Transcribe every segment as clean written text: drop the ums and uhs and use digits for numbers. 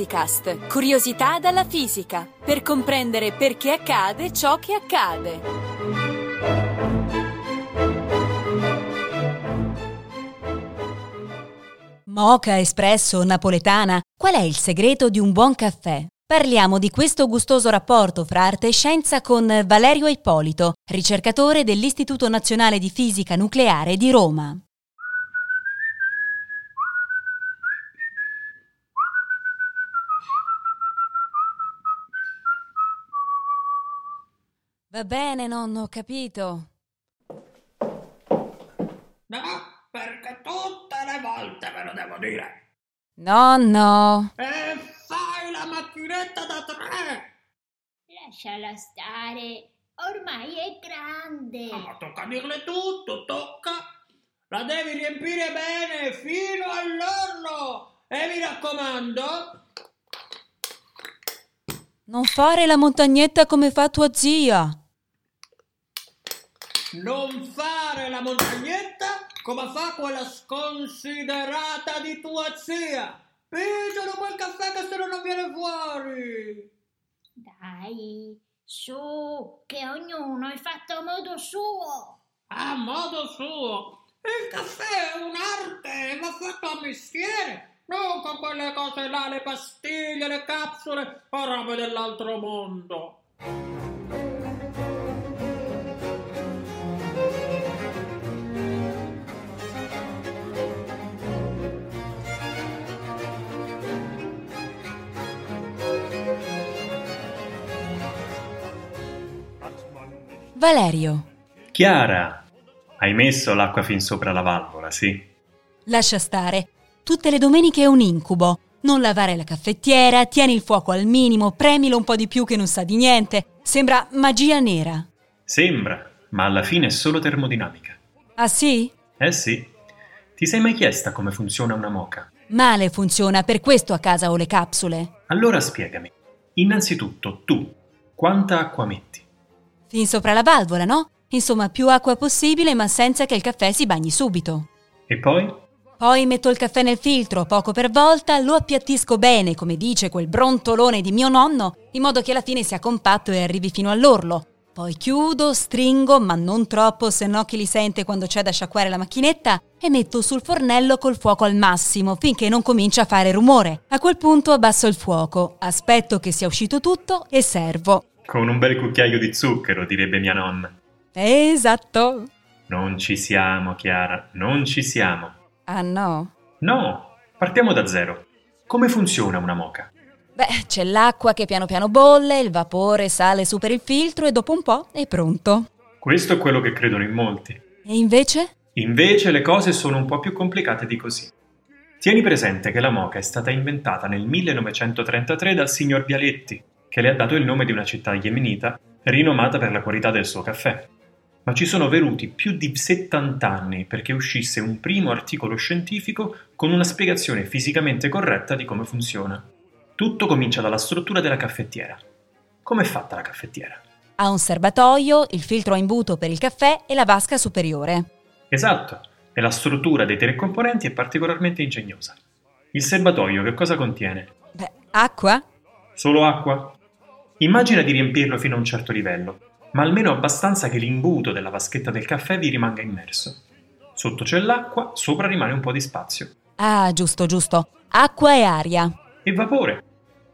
Fisicast, curiosità dalla fisica, per comprendere perché accade ciò che accade. Moka, espresso, napoletana, qual è il segreto di un buon caffè? Parliamo di questo gustoso rapporto fra arte e scienza con Valerio Ippolito, ricercatore dell'Istituto Nazionale di Fisica Nucleare di Roma. Va bene, nonno, ho capito. No, perché tutte le volte ve lo devo dire. Nonno! E fai la macchinetta da 3! Lasciala stare, ormai è grande. Ma tocca dirle tutto, tocca. La devi riempire bene fino all'orlo. E mi raccomando, non fare la montagnetta come fa tua zia. Non fare la montagnetta come fa quella sconsiderata di tua zia. Pigialo quel caffè che se no non viene fuori. Dai, su, che ognuno è fatto a modo suo. A modo suo? Il caffè è un'arte, va fatto a mestiere, non con quelle cose là, le pastiglie, le capsule o robe dell'altro mondo. Valerio. Chiara, hai messo l'acqua fin sopra la valvola, sì? Lascia stare. Tutte le domeniche è un incubo. Non lavare la caffettiera, tieni il fuoco al minimo, premilo un po' di più che non sa di niente. Sembra magia nera. Sembra, ma alla fine è solo termodinamica. Ah sì? Eh sì. Ti sei mai chiesta come funziona una moka? Male funziona, per questo a casa ho le capsule. Allora spiegami. Innanzitutto, tu, quanta acqua metti? Fin sopra la valvola, no? Insomma, più acqua possibile, ma senza che il caffè si bagni subito. E poi? Poi metto il caffè nel filtro, poco per volta, lo appiattisco bene, come dice quel brontolone di mio nonno, in modo che alla fine sia compatto e arrivi fino all'orlo. Poi chiudo, stringo, ma non troppo, se no chi li sente quando c'è da sciacquare la macchinetta, e metto sul fornello col fuoco al massimo, finché non comincia a fare rumore. A quel punto abbasso il fuoco, aspetto che sia uscito tutto e servo. Con un bel cucchiaio di zucchero, direbbe mia nonna. Esatto. Non ci siamo, Chiara, non ci siamo. Ah no? No, partiamo da zero. Come funziona una moka? Beh, c'è l'acqua che piano piano bolle, il vapore sale su per il filtro e dopo un po' è pronto. Questo è quello che credono in molti. E invece? Invece le cose sono un po' più complicate di così. Tieni presente che la moka è stata inventata nel 1933 dal signor Bialetti, che le ha dato il nome di una città yemenita rinomata per la qualità del suo caffè. Ma ci sono voluti più di 70 anni perché uscisse un primo articolo scientifico con una spiegazione fisicamente corretta di come funziona. Tutto comincia dalla struttura della caffettiera. Com'è fatta la caffettiera? Ha un serbatoio, il filtro a imbuto per il caffè e la vasca superiore. Esatto, e la struttura dei tre componenti è particolarmente ingegnosa. Il serbatoio che cosa contiene? Beh, acqua? Solo acqua? Immagina di riempirlo fino a un certo livello, ma almeno abbastanza che l'imbuto della vaschetta del caffè vi rimanga immerso. Sotto c'è l'acqua, sopra rimane un po' di spazio. Ah, giusto, giusto. Acqua e aria. E vapore.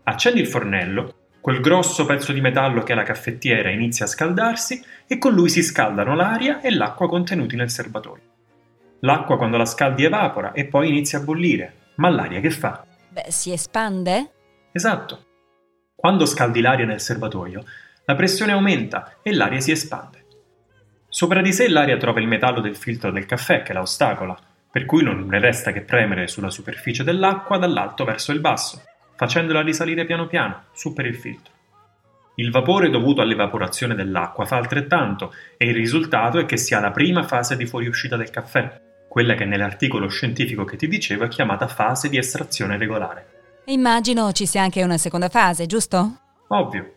Accendi il fornello, quel grosso pezzo di metallo che è la caffettiera inizia a scaldarsi e con lui si scaldano l'aria e l'acqua contenuti nel serbatoio. L'acqua quando la scaldi evapora e poi inizia a bollire, ma l'aria che fa? Beh, si espande? Esatto. Quando scaldi l'aria nel serbatoio, la pressione aumenta e l'aria si espande. Sopra di sé l'aria trova il metallo del filtro del caffè che la ostacola, per cui non ne resta che premere sulla superficie dell'acqua dall'alto verso il basso, facendola risalire piano piano, su per il filtro. Il vapore dovuto all'evaporazione dell'acqua fa altrettanto e il risultato è che si ha la prima fase di fuoriuscita del caffè, quella che nell'articolo scientifico che ti dicevo è chiamata fase di estrazione regolare. Immagino ci sia anche una seconda fase, giusto? Ovvio.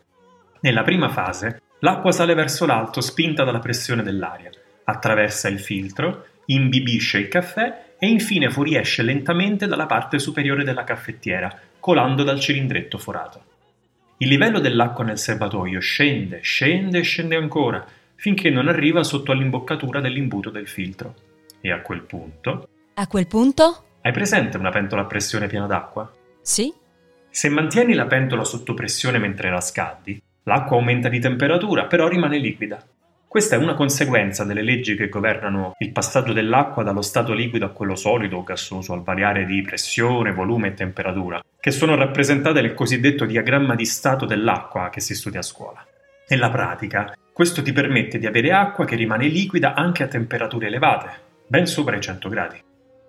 Nella prima fase, l'acqua sale verso l'alto spinta dalla pressione dell'aria, attraversa il filtro, imbibisce il caffè e infine fuoriesce lentamente dalla parte superiore della caffettiera, colando dal cilindretto forato. Il livello dell'acqua nel serbatoio scende, scende e scende ancora, finché non arriva sotto all'imboccatura dell'imbuto del filtro. E a quel punto... A quel punto? Hai presente una pentola a pressione piena d'acqua? Sì. Se mantieni la pentola sotto pressione mentre la scaldi, l'acqua aumenta di temperatura, però rimane liquida. Questa è una conseguenza delle leggi che governano il passaggio dell'acqua dallo stato liquido a quello solido o gassoso al variare di pressione, volume e temperatura, che sono rappresentate nel cosiddetto diagramma di stato dell'acqua che si studia a scuola. Nella pratica, questo ti permette di avere acqua che rimane liquida anche a temperature elevate, ben sopra i 100 gradi.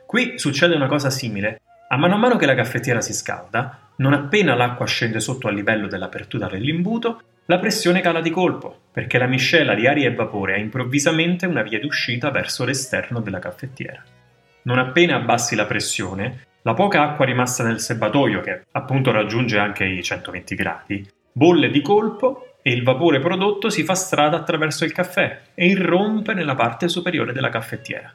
Qui succede una cosa simile. A mano che la caffettiera si scalda, non appena l'acqua scende sotto al livello dell'apertura dell'imbuto, la pressione cala di colpo, perché la miscela di aria e vapore ha improvvisamente una via d'uscita verso l'esterno della caffettiera. Non appena abbassi la pressione, la poca acqua rimasta nel serbatoio, che appunto raggiunge anche i 120 gradi, bolle di colpo e il vapore prodotto si fa strada attraverso il caffè e irrompe nella parte superiore della caffettiera.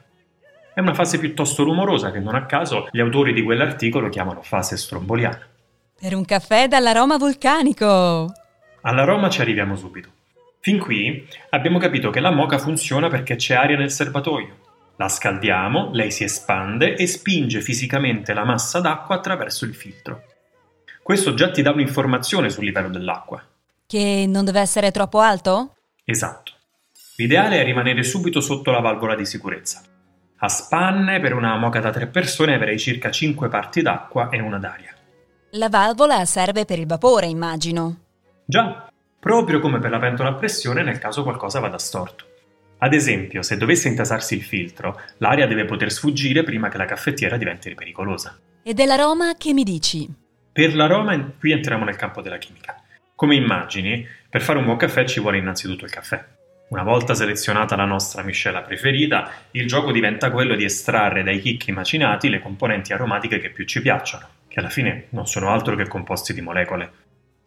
È una fase piuttosto rumorosa che non a caso gli autori di quell'articolo chiamano fase stromboliana. Per un caffè dall'aroma vulcanico! All'aroma ci arriviamo subito. Fin qui abbiamo capito che la moka funziona perché c'è aria nel serbatoio. La scaldiamo, lei si espande e spinge fisicamente la massa d'acqua attraverso il filtro. Questo già ti dà un'informazione sul livello dell'acqua. Che non deve essere troppo alto? Esatto. L'ideale è rimanere subito sotto la valvola di sicurezza. A spanne, per una moka da 3 persone avrei circa 5 parti d'acqua e una d'aria. La valvola serve per il vapore, immagino. Già, proprio come per la pentola a pressione nel caso qualcosa vada storto. Ad esempio, se dovesse intasarsi il filtro, l'aria deve poter sfuggire prima che la caffettiera diventi pericolosa. E dell'aroma che mi dici? Per l'aroma qui entriamo nel campo della chimica. Come immagini, per fare un buon caffè ci vuole innanzitutto il caffè. Una volta selezionata la nostra miscela preferita, il gioco diventa quello di estrarre dai chicchi macinati le componenti aromatiche che più ci piacciono, che alla fine non sono altro che composti di molecole.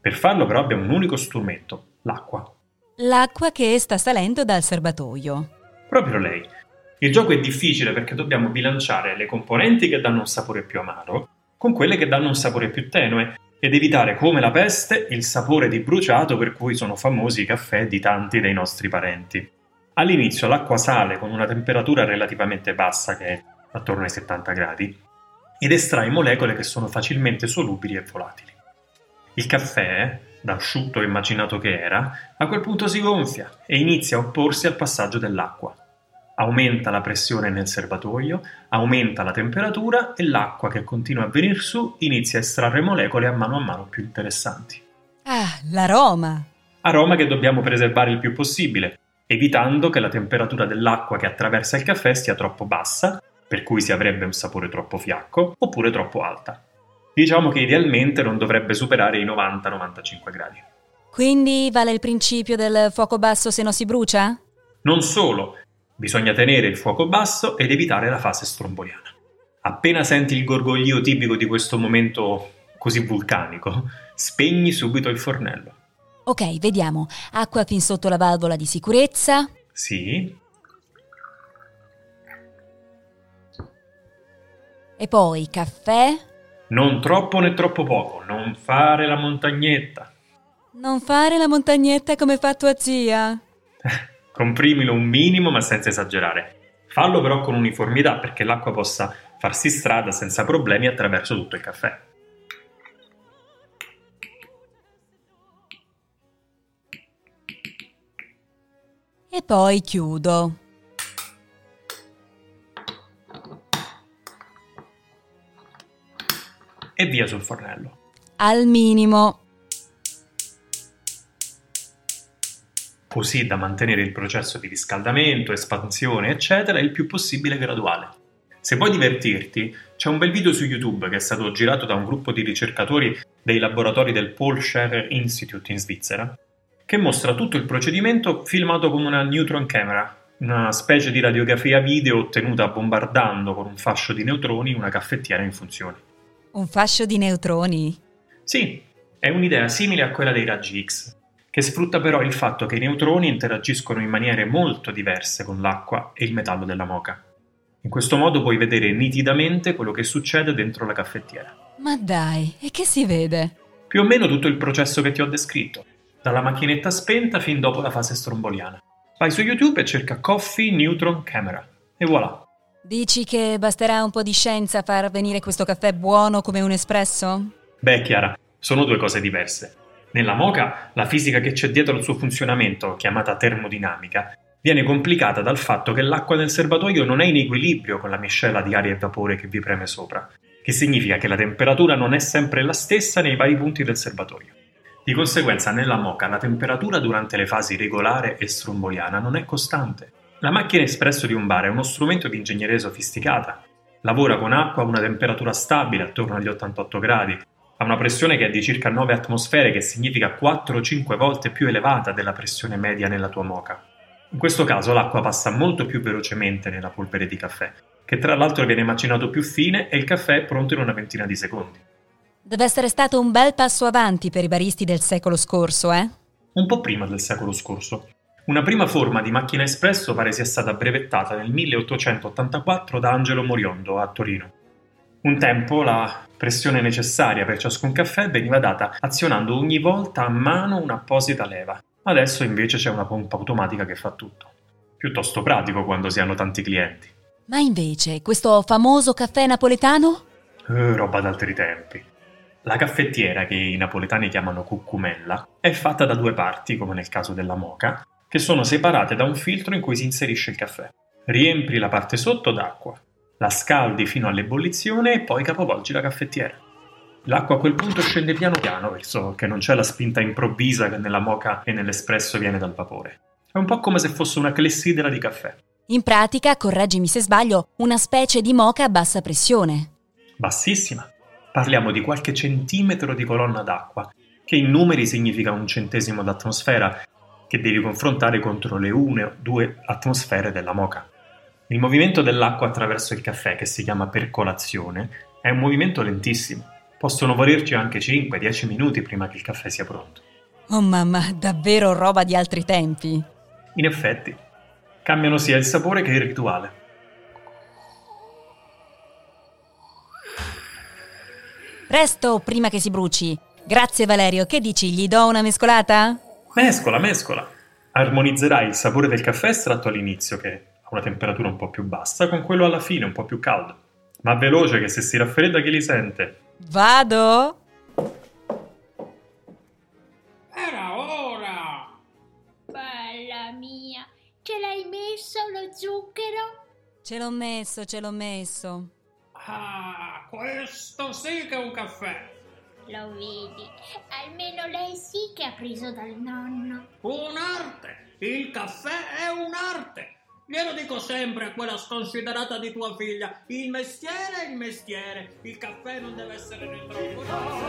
Per farlo però abbiamo un unico strumento, l'acqua. L'acqua che sta salendo dal serbatoio. Proprio lei. Il gioco è difficile perché dobbiamo bilanciare le componenti che danno un sapore più amaro con quelle che danno un sapore più tenue ed evitare come la peste il sapore di bruciato per cui sono famosi i caffè di tanti dei nostri parenti. All'inizio l'acqua sale con una temperatura relativamente bassa che è attorno ai 70 gradi ed estrae molecole che sono facilmente solubili e volatili. Il caffè, da asciutto e macinato che era, a quel punto si gonfia e inizia a opporsi al passaggio dell'acqua. Aumenta la pressione nel serbatoio, aumenta la temperatura e l'acqua che continua a venir su inizia a estrarre molecole a mano più interessanti. Ah, l'aroma! Aroma che dobbiamo preservare il più possibile, evitando che la temperatura dell'acqua che attraversa il caffè sia troppo bassa, per cui si avrebbe un sapore troppo fiacco, oppure troppo alta. Diciamo che idealmente non dovrebbe superare i 90-95 gradi. Quindi vale il principio del fuoco basso se non si brucia? Non solo, bisogna tenere il fuoco basso ed evitare la fase stromboliana. Appena senti il gorgoglio tipico di questo momento così vulcanico, spegni subito il fornello. Ok, vediamo. Acqua fin sotto la valvola di sicurezza. Sì. E poi caffè. Non troppo né troppo poco, non fare la montagnetta. Non fare la montagnetta come fa tua zia. Comprimilo un minimo ma senza esagerare. Fallo però con uniformità perché l'acqua possa farsi strada senza problemi attraverso tutto il caffè. E poi chiudo. E via sul fornello. Al minimo. Così da mantenere il processo di riscaldamento, espansione, eccetera, il più possibile graduale. Se vuoi divertirti, c'è un bel video su YouTube che è stato girato da un gruppo di ricercatori dei laboratori del Paul Scherrer Institute in Svizzera, che mostra tutto il procedimento filmato con una neutron camera, una specie di radiografia video ottenuta bombardando con un fascio di neutroni una caffettiera in funzione. Un fascio di neutroni? Sì, è un'idea simile a quella dei raggi X, che sfrutta però il fatto che i neutroni interagiscono in maniere molto diverse con l'acqua e il metallo della moka. In questo modo puoi vedere nitidamente quello che succede dentro la caffettiera. Ma dai, e che si vede? Più o meno tutto il processo che ti ho descritto, dalla macchinetta spenta fin dopo la fase stromboliana. Vai su YouTube e cerca Coffee Neutron Camera, e voilà. Dici che basterà un po' di scienza a far venire questo caffè buono come un espresso? Beh, Chiara, sono due cose diverse. Nella moka, la fisica che c'è dietro al suo funzionamento, chiamata termodinamica, viene complicata dal fatto che l'acqua nel serbatoio non è in equilibrio con la miscela di aria e vapore che vi preme sopra, che significa che la temperatura non è sempre la stessa nei vari punti del serbatoio. Di conseguenza, nella moka, la temperatura durante le fasi regolare e stromboliana non è costante. La macchina espresso di un bar è uno strumento di ingegneria sofisticata. Lavora con acqua a una temperatura stabile, attorno agli 88 gradi, a una pressione che è di circa 9 atmosfere, che significa 4-5 volte più elevata della pressione media nella tua moka. In questo caso l'acqua passa molto più velocemente nella polvere di caffè, che tra l'altro viene macinato più fine e il caffè è pronto in una ventina di secondi. Deve essere stato un bel passo avanti per i baristi del secolo scorso, eh? Un po' prima del secolo scorso. Una prima forma di macchina espresso pare sia stata brevettata nel 1884 da Angelo Moriondo a Torino. Un tempo la pressione necessaria per ciascun caffè veniva data azionando ogni volta a mano un'apposita leva. Adesso invece c'è una pompa automatica che fa tutto. Piuttosto pratico quando si hanno tanti clienti. Ma invece questo famoso caffè napoletano? Roba d'altri tempi. La caffettiera, che i napoletani chiamano cucumella, è fatta da due parti, come nel caso della moka, che sono separate da un filtro in cui si inserisce il caffè. Riempri la parte sotto d'acqua, la scaldi fino all'ebollizione e poi capovolgi la caffettiera. L'acqua a quel punto scende piano piano, verso che non c'è la spinta improvvisa che nella moka e nell'espresso viene dal vapore. È un po' come se fosse una clessidra di caffè. In pratica, correggimi se sbaglio, una specie di moka a bassa pressione. Bassissima. Parliamo di qualche centimetro di colonna d'acqua, che in numeri significa 1 centesimo d'atmosfera, che devi confrontare contro le 1 o 2 atmosfere della moka. Il movimento dell'acqua attraverso il caffè, che si chiama percolazione, è un movimento lentissimo. Possono volerci anche 5-10 minuti prima che il caffè sia pronto. Oh mamma, davvero roba di altri tempi! In effetti, cambiano sia il sapore che il rituale. Presto, prima che si bruci! Grazie Valerio, che dici, gli do una mescolata? Mescola. Armonizzerai il sapore del caffè estratto all'inizio, che ha una temperatura un po' più bassa, con quello alla fine, un po' più caldo. Ma veloce, che se si raffredda chi li sente. Vado? Era ora! Bella mia, ce l'hai messo lo zucchero? Ce l'ho messo. Ah, questo sì che è un caffè! Lo vedi, almeno lei sì che ha preso dal nonno. Un'arte! Il caffè è un'arte! Glielo dico sempre a quella sconsiderata di tua figlia. Il mestiere è il mestiere. Il caffè non deve essere nel troppo.